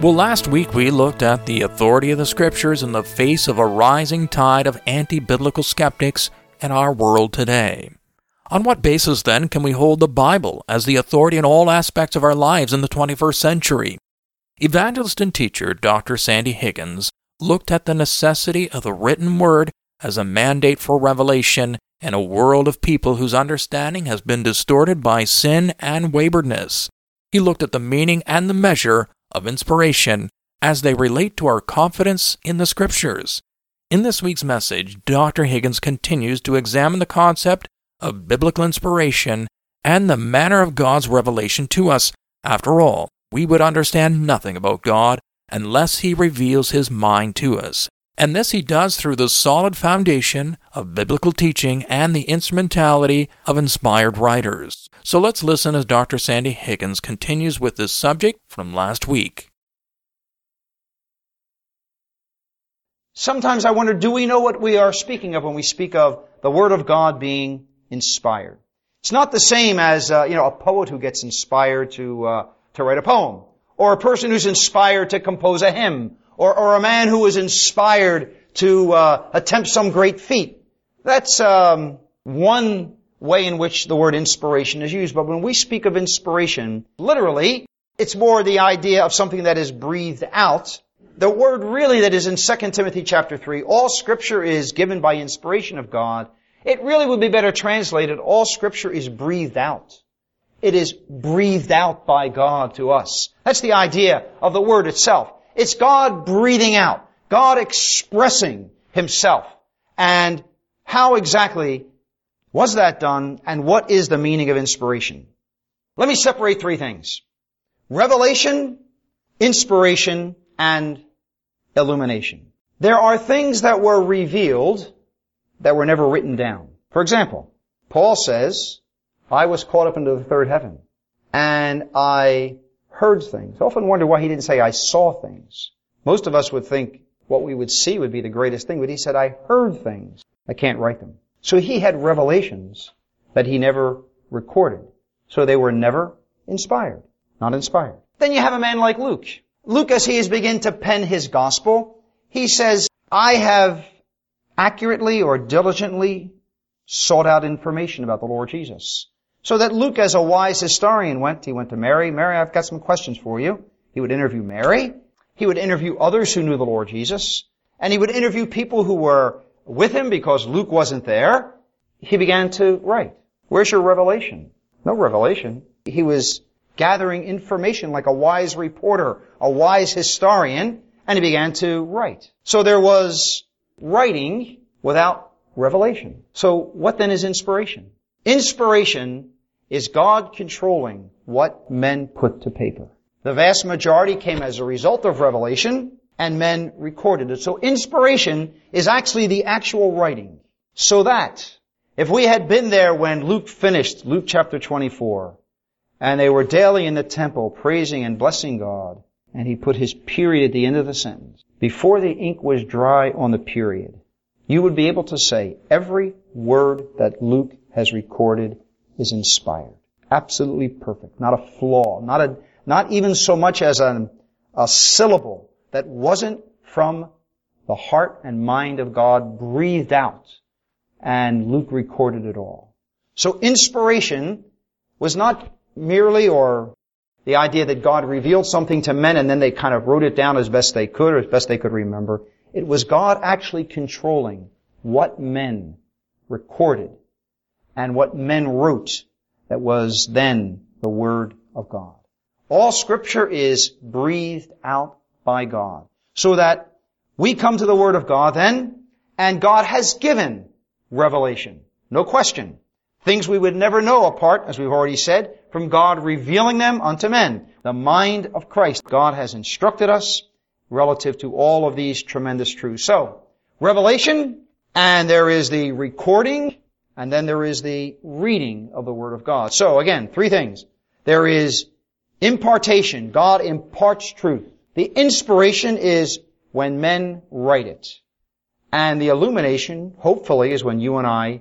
Well, last week we looked at the authority of the Scriptures in the face of a rising tide of anti-biblical skeptics in our world today. On what basis, then, can we hold the Bible as the authority in all aspects of our lives in the 21st century? Evangelist and teacher Dr. Sandy Higgins looked at the necessity of the written word as a mandate for revelation in a world of people whose understanding has been distorted by sin and waywardness. He looked at the meaning and the measure of inspiration as they relate to our confidence in the Scriptures. In this week's message, Dr. Higgins continues to examine the concept of biblical inspiration and the manner of God's revelation to us. After all, we would understand nothing about God unless He reveals His mind to us. And this He does through the solid foundation of biblical teaching and the instrumentality of inspired writers. So let's listen as Dr. Sandy Higgins continues with this subject from last week. Sometimes I wonder, do we know what we are speaking of when we speak of the Word of God being inspired? It's not the same as a poet who gets inspired to write a poem, or a person who's inspired to compose a hymn, or a man who is inspired to attempt some great feat. That's one way in which the word inspiration is used. But when we speak of inspiration, literally, it's more the idea of something that is breathed out. The word really that is in 2 Timothy chapter 3, all Scripture is given by inspiration of God. It really would be better translated, all Scripture is breathed out. It is breathed out by God to us. That's the idea of the word itself. It's God breathing out, God expressing Himself. And how exactly was that done, and what is the meaning of inspiration? Let me separate three things: revelation, inspiration, and illumination. There are things that were revealed that were never written down. For example, Paul says, I was caught up into the third heaven, and I heard things. I often wonder why he didn't say, I saw things. Most of us would think what we would see would be the greatest thing, but he said, I heard things. I can't write them. So he had revelations that he never recorded. So they were never inspired. Not inspired. Then you have a man like Luke. Luke, as he has begun to pen his gospel, he says, I have accurately or diligently sought out information about the Lord Jesus. So that Luke, as a wise historian, went to Mary. Mary, I've got some questions for you. He would interview Mary. He would interview others who knew the Lord Jesus. And he would interview people who were with him because Luke wasn't there. He began to write. Where's your revelation? No revelation. He was gathering information like a wise reporter, a wise historian, and he began to write. So there was writing without revelation. So what then is inspiration? Inspiration is God controlling what men put to paper. The vast majority came as a result of revelation, and men recorded it. So inspiration is actually the actual writing. So that if we had been there when Luke finished Luke chapter 24, and they were daily in the temple praising and blessing God, and he put his period at the end of the sentence, before the ink was dry on the period, you would be able to say every word that Luke has recorded is inspired. Absolutely perfect. Not a flaw. Not even so much as a syllable that wasn't from the heart and mind of God breathed out. And Luke recorded it all. So inspiration was not merely or the idea that God revealed something to men and then they kind of wrote it down as best they could or as best they could remember. It was God actually controlling what men recorded and what men wrote that was then the Word of God. All Scripture is breathed out by God. So that we come to the Word of God then, and God has given revelation. No question. Things we would never know apart, as we've already said, from God revealing them unto men. The mind of Christ. God has instructed us relative to all of these tremendous truths. So, revelation, and there is the recording, and then there is the reading of the Word of God. So, again, three things. There is impartation. God imparts truth. The inspiration is when men write it. And the illumination, hopefully, is when you and I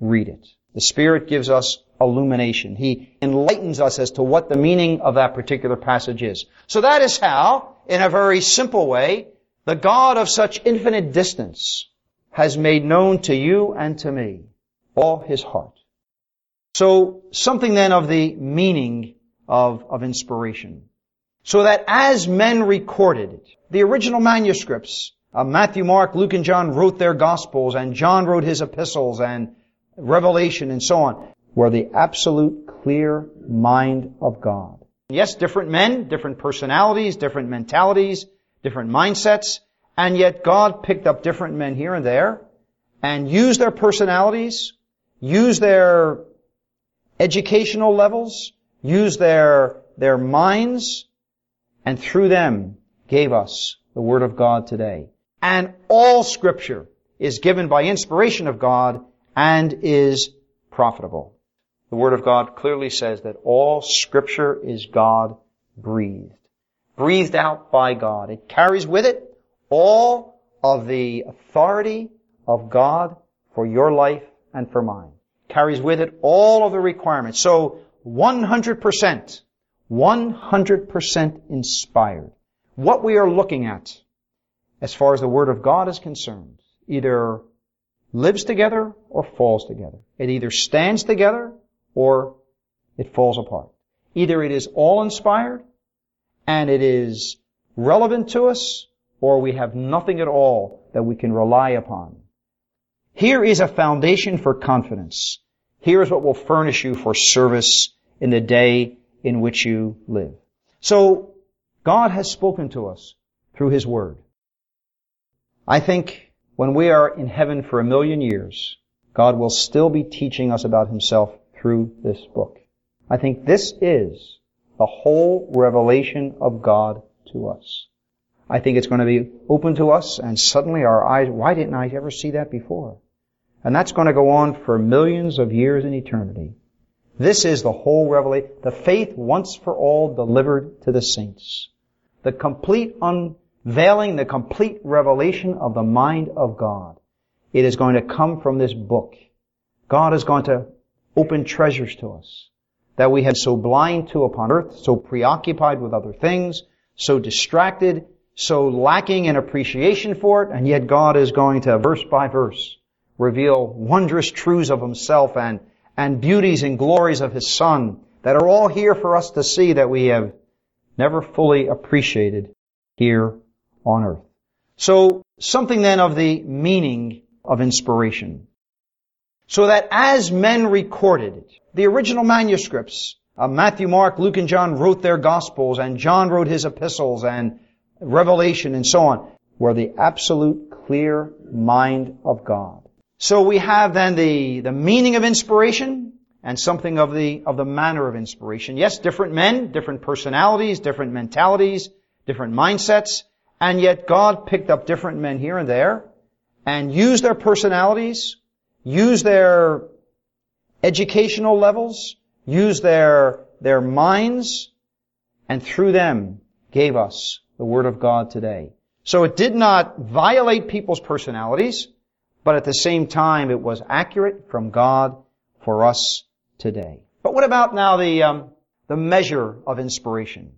read it. The Spirit gives us illumination. He enlightens us as to what the meaning of that particular passage is. So that is how, in a very simple way, the God of such infinite distance has made known to you and to me all His heart. So, something then of the meaning of inspiration. So that as men recorded it, the original manuscripts, Matthew, Mark, Luke, and John wrote their Gospels, and John wrote his epistles, and Revelation, and so on, were the absolute clear mind of God. Yes, different men, different personalities, different mentalities, different mindsets, and yet God picked up different men here and there and used their personalities, used their educational levels, used their minds, and through them gave us the Word of God today. And all Scripture is given by inspiration of God and is profitable. The Word of God clearly says that all Scripture is God-breathed. Breathed out by God. It carries with it all of the authority of God for your life and for mine. Carries with it all of the requirements. So 100% inspired. What we are looking at, as far as the Word of God is concerned, either lives together or falls together. It either stands together or it falls apart. Either it is all inspired and it is relevant to us, or we have nothing at all that we can rely upon. Here is a foundation for confidence. Here is what will furnish you for service in the day in which you live. So, God has spoken to us through His Word. I think when we are in heaven for 1,000,000 years, God will still be teaching us about Himself through this book. I think this is the whole revelation of God to us. I think it's going to be open to us, and suddenly our eyes, why didn't I ever see that before? And that's going to go on for millions of years in eternity. This is the whole revelation, the faith once for all delivered to the saints. The complete unveiling, the complete revelation of the mind of God. It is going to come from this book. God is going to open treasures to us that we have so blind to upon earth, so preoccupied with other things, so distracted, so lacking in appreciation for it, and yet God is going to, verse by verse, reveal wondrous truths of Himself and beauties and glories of His Son that are all here for us to see that we have never fully appreciated here on earth. So, something then of the meaning of inspiration. So that as men recorded it, the original manuscripts, Matthew, Mark, Luke, and John wrote their Gospels, and John wrote his epistles, and Revelation, and so on, were the absolute clear mind of God. So we have then the meaning of inspiration and something of the manner of inspiration. Yes, different men, different personalities, different mentalities, different mindsets, and yet God picked up different men here and there and used their personalities, used their educational levels, used their minds, and through them gave us the Word of God today. So it did not violate people's personalities, but at the same time, it was accurate from God for us today. But what about now the measure of inspiration?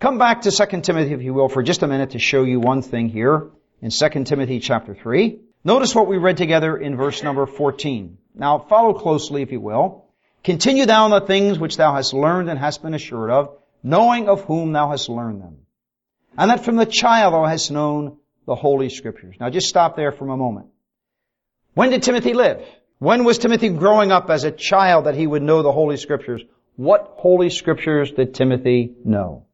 Come back to 2 Timothy, if you will, for just a minute to show you one thing here in 2 Timothy chapter 3. Notice what we read together in verse number 14. Now, follow closely, if you will. Continue thou in the things which thou hast learned and hast been assured of, knowing of whom thou hast learned them. And that from the child thou hast known the Holy Scriptures. Now, just stop there for a moment. When did Timothy live? When was Timothy growing up as a child that he would know the Holy Scriptures? What Holy Scriptures did Timothy know?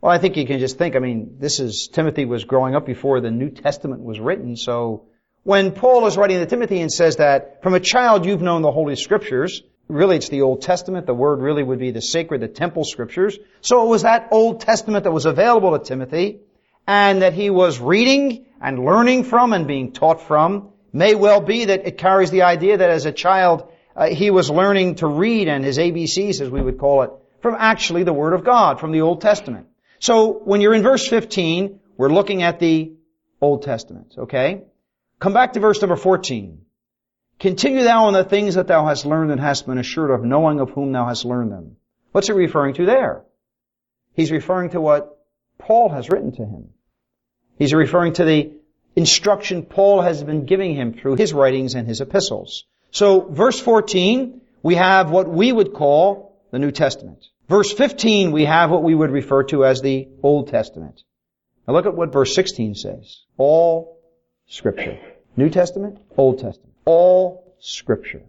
Well, I think you can just think, Timothy was growing up before the New Testament was written, so When Paul is writing to Timothy and says that, from a child you've known the Holy Scriptures, really it's the Old Testament, the word really would be the sacred, the temple scriptures. So it was that Old Testament that was available to Timothy, and that he was reading and learning from and being taught from. May well be that it carries the idea that as a child he was learning to read and his ABCs, as we would call it, from actually the Word of God, from the Old Testament. So when you're in verse 15, we're looking at the Old Testament, okay? Come back to verse number 14. Continue thou in the things that thou hast learned and hast been assured of, knowing of whom thou hast learned them. What's he referring to there? He's referring to what Paul has written to him. He's referring to the instruction Paul has been giving him through his writings and his epistles. So, verse 14, we have what we would call the New Testament. Verse 15, we have what we would refer to as the Old Testament. Now look at what verse 16 says. All Scripture. New Testament, Old Testament. All Scripture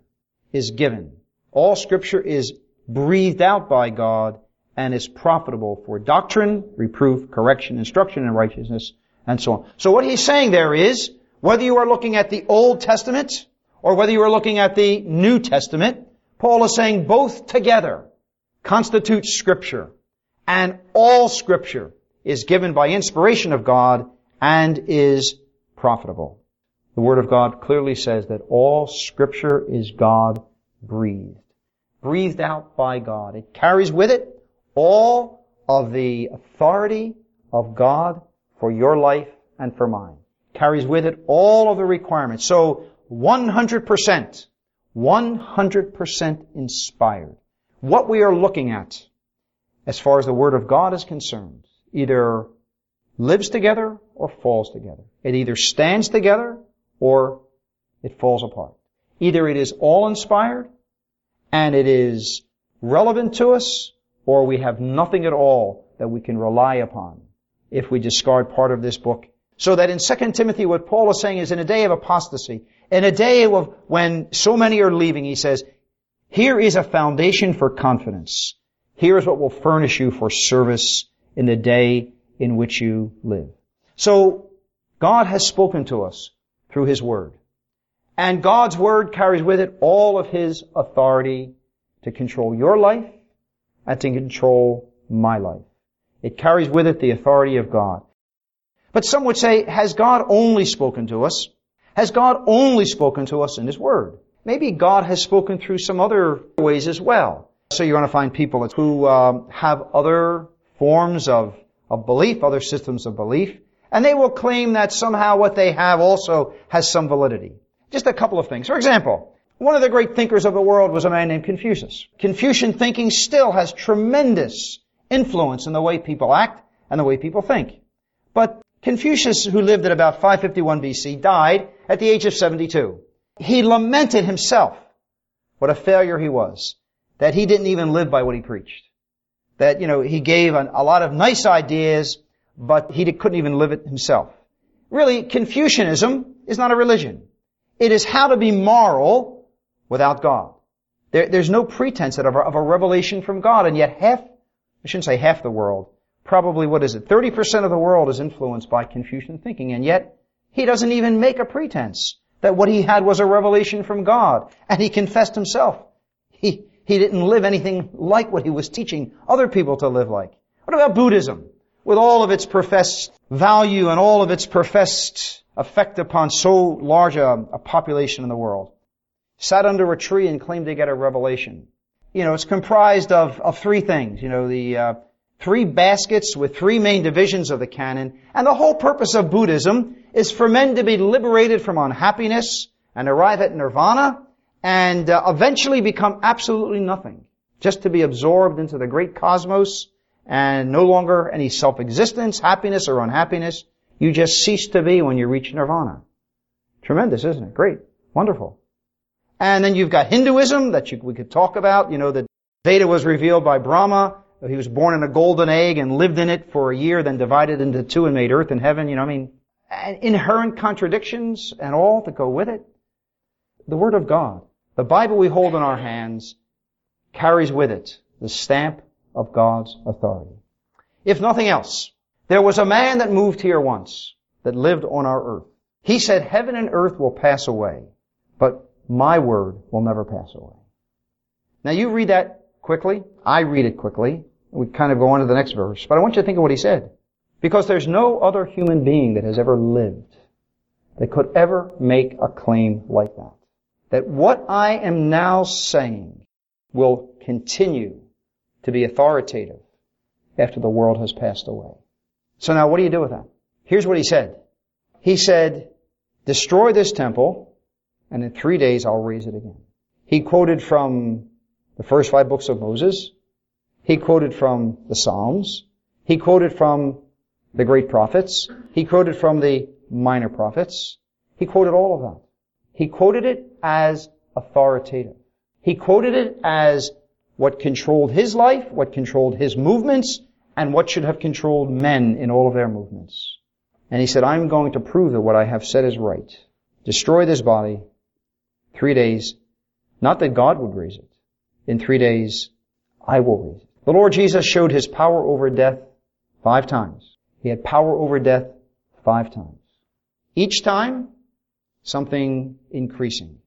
is given. All Scripture is breathed out by God and is profitable for doctrine, reproof, correction, instruction in righteousness, and so on. So what he's saying there is, whether you are looking at the Old Testament or whether you are looking at the New Testament, Paul is saying both together constitute Scripture. And all Scripture is given by inspiration of God and is profitable. The Word of God clearly says that all Scripture is God-breathed. Breathed out by God. It carries with it all of the authority of God for your life and for mine. Carries with it all of the requirements. So 100% inspired. What we are looking at as far as the Word of God is concerned either lives together or falls together. It either stands together or it falls apart. Either it is all-inspired and it is relevant to us, or we have nothing at all that we can rely upon if we discard part of this book. So that in 2 Timothy, what Paul is saying is, in a day of apostasy, in a day of when so many are leaving, he says, here is a foundation for confidence. Here is what will furnish you for service in the day in which you live. So God has spoken to us through His Word. And God's Word carries with it all of His authority to control your life and to control my life. It carries with it the authority of God. But some would say, has God only spoken to us? Has God only spoken to us in His Word? Maybe God has spoken through some other ways as well. So you're going to find people who have other forms of belief, other systems of belief, and they will claim that somehow what they have also has some validity. Just a couple of things. For example, one of the great thinkers of the world was a man named Confucius. Confucian thinking still has tremendous influence in the way people act and the way people think. But Confucius, who lived at about 551 BC, died at the age of 72. He lamented himself what a failure he was, that he didn't even live by what he preached. That, he gave a lot of nice ideas, but he couldn't even live it himself. Really, Confucianism is not a religion. It is how to be moral without God. There's no pretense of a revelation from God, and yet I shouldn't say half the world, probably 30% of the world is influenced by Confucian thinking, and yet he doesn't even make a pretense that what he had was a revelation from God, and he confessed himself. He didn't live anything like what he was teaching other people to live like. What about Buddhism? With all of its professed value and all of its professed effect upon so large a population in the world, sat under a tree and claimed to get a revelation. It's comprised of three things. The three baskets with three main divisions of the canon. And the whole purpose of Buddhism is for men to be liberated from unhappiness and arrive at nirvana and eventually become absolutely nothing, just to be absorbed into the great cosmos and no longer any self-existence, happiness or unhappiness. You just cease to be when you reach nirvana. Tremendous, isn't it? Great. Wonderful. And then you've got Hinduism that we could talk about. The Veda was revealed by Brahma. He was born in a golden egg and lived in it for a year, then divided into two and made earth and heaven. Inherent contradictions and all that go with it. The Word of God, the Bible we hold in our hands, carries with it the stamp of God's authority. If nothing else, there was a man that moved here once that lived on our earth. He said, heaven and earth will pass away, but my word will never pass away. Now you read that quickly. I read it quickly. We kind of go on to the next verse. But I want you to think of what he said. Because there's no other human being that has ever lived that could ever make a claim like that. That what I am now saying will continue to be authoritative after the world has passed away. So now what do you do with that? Here's what he said. He said, destroy this temple, and in 3 days I'll raise it again. He quoted from the first 5 books of Moses. He quoted from the Psalms. He quoted from the great prophets. He quoted from the minor prophets. He quoted all of that. He quoted it as authoritative. He quoted it as what controlled his life, what controlled his movements, and what should have controlled men in all of their movements. And he said, I'm going to prove that what I have said is right. Destroy this body. 3 days. Not that God would raise it. In 3 days, I will raise it. The Lord Jesus showed his power over death 5 times. He had power over death 5 times. Each time, something increasing.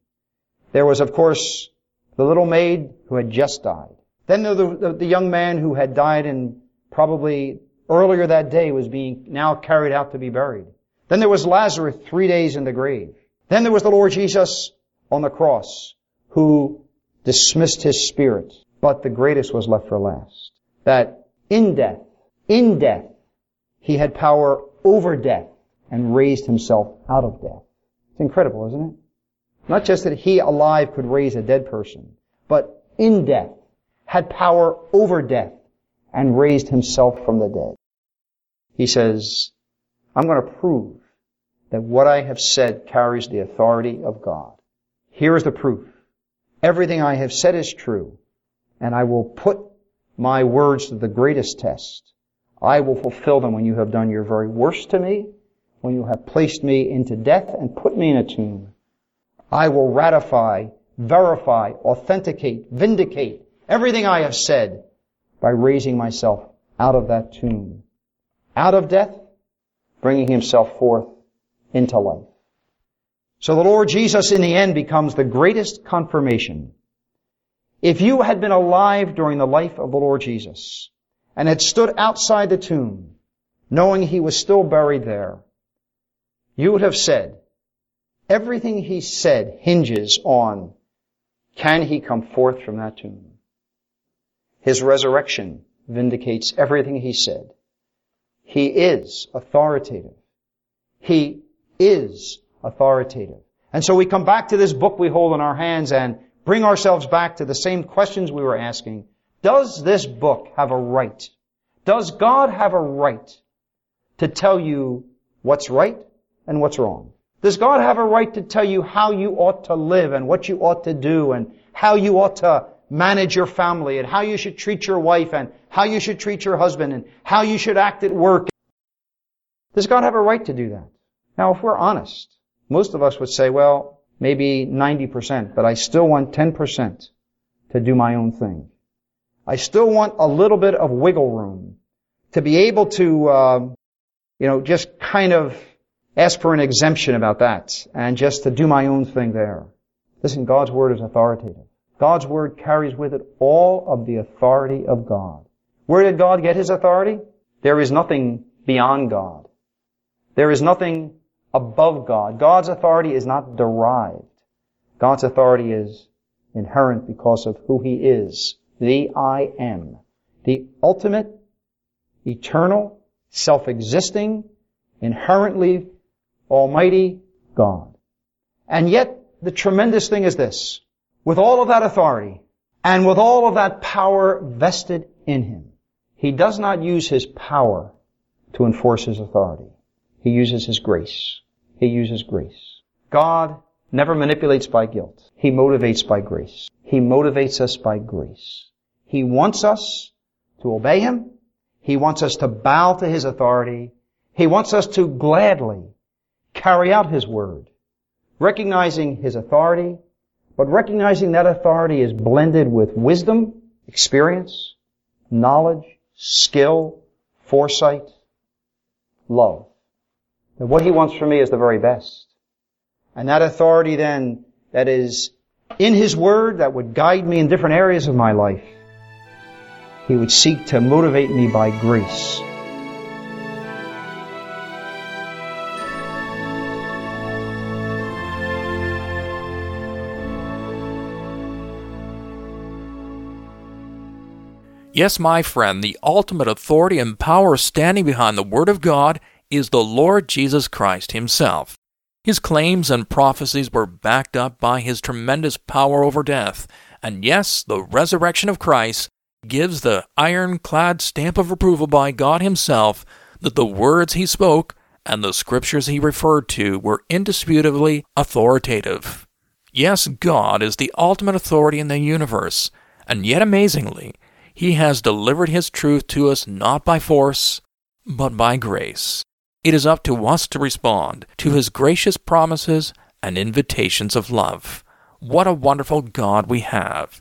There was, of course, the little maid who had just died. Then the young man who had died and probably earlier that day was being now carried out to be buried. Then there was Lazarus 3 days in the grave. Then there was the Lord Jesus on the cross who dismissed his spirit. But the greatest was left for last. That in death, he had power over death and raised himself out of death. It's incredible, isn't it? Not just that he alive could raise a dead person, but in death had power over death and raised himself from the dead. He says, I'm going to prove that what I have said carries the authority of God. Here is the proof. Everything I have said is true, and I will put my words to the greatest test. I will fulfill them when you have done your very worst to me, when you have placed me into death and put me in a tomb. I will ratify, verify, authenticate, vindicate everything I have said by raising myself out of that tomb. Out of death, bringing himself forth into life. So the Lord Jesus in the end becomes the greatest confirmation. If you had been alive during the life of the Lord Jesus and had stood outside the tomb, knowing he was still buried there, you would have said, everything he said hinges on, can he come forth from that tomb? His resurrection vindicates everything he said. He is authoritative. He is authoritative. And so we come back to this book we hold in our hands and bring ourselves back to the same questions we were asking. Does this book have a right? Does God have a right to tell you what's right and what's wrong? Does God have a right to tell you how you ought to live and what you ought to do and how you ought to manage your family and how you should treat your wife and how you should treat your husband and how you should act at work? Does God have a right to do that? Now, if we're honest, most of us would say, well, maybe 90%, but I still want 10% to do my own thing. I still want a little bit of wiggle room to be able to, just kind of ask for an exemption about that and just to do my own thing there. Listen, God's word is authoritative. God's word carries with it all of the authority of God. Where did God get his authority? There is nothing beyond God. There is nothing above God. God's authority is not derived. God's authority is inherent because of who he is. The I am. The ultimate, eternal, self-existing, inherently almighty God. And yet, the tremendous thing is this. With all of that authority and with all of that power vested in him, he does not use his power to enforce his authority. He uses his grace. He uses grace. God never manipulates by guilt. He motivates by grace. He motivates us by grace. He wants us to obey him. He wants us to bow to his authority. He wants us to gladly carry out his word, recognizing his authority, but recognizing that authority is blended with wisdom, experience, knowledge, skill, foresight, love. And what he wants from me is the very best. And that authority then that is in His Word that would guide me in different areas of my life, He would seek to motivate me by grace. Yes, my friend, the ultimate authority and power standing behind the Word of God is the Lord Jesus Christ Himself. His claims and prophecies were backed up by His tremendous power over death. And yes, the resurrection of Christ gives the ironclad stamp of approval by God Himself that the words He spoke and the scriptures He referred to were indisputably authoritative. Yes, God is the ultimate authority in the universe, and yet amazingly, He has delivered His truth to us not by force, but by grace. It is up to us to respond to His gracious promises and invitations of love. What a wonderful God we have.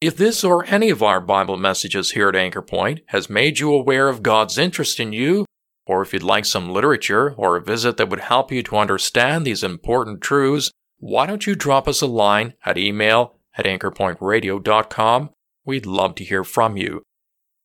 If this or any of our Bible messages here at Anchor Point has made you aware of God's interest in you, or if you'd like some literature or a visit that would help you to understand these important truths, why don't you drop us a line at email at anchorpointradio.com. We'd love to hear from you.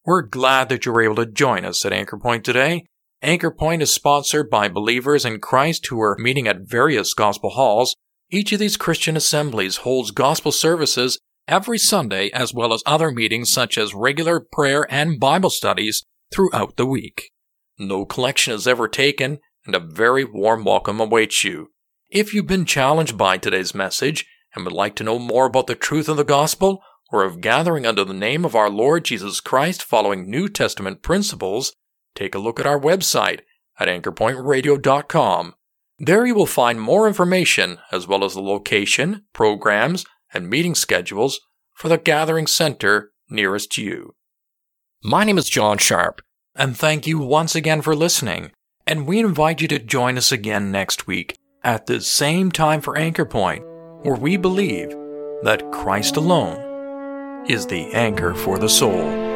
We're glad that you were able to join us at Anchor Point today. Anchor Point is sponsored by believers in Christ who are meeting at various gospel halls. Each of these Christian assemblies holds gospel services every Sunday, as well as other meetings such as regular prayer and Bible studies throughout the week. No collection is ever taken, and a very warm welcome awaits you. If you've been challenged by today's message and would like to know more about the truth of the gospel, or of gathering under the name of our Lord Jesus Christ following New Testament principles, take a look at our website at anchorpointradio.com. There you will find more information as well as the location, programs, and meeting schedules for the gathering center nearest you. My name is John Sharp, and thank you once again for listening, and we invite you to join us again next week at the same time for Anchor Point, where we believe that Christ alone is the anchor for the soul.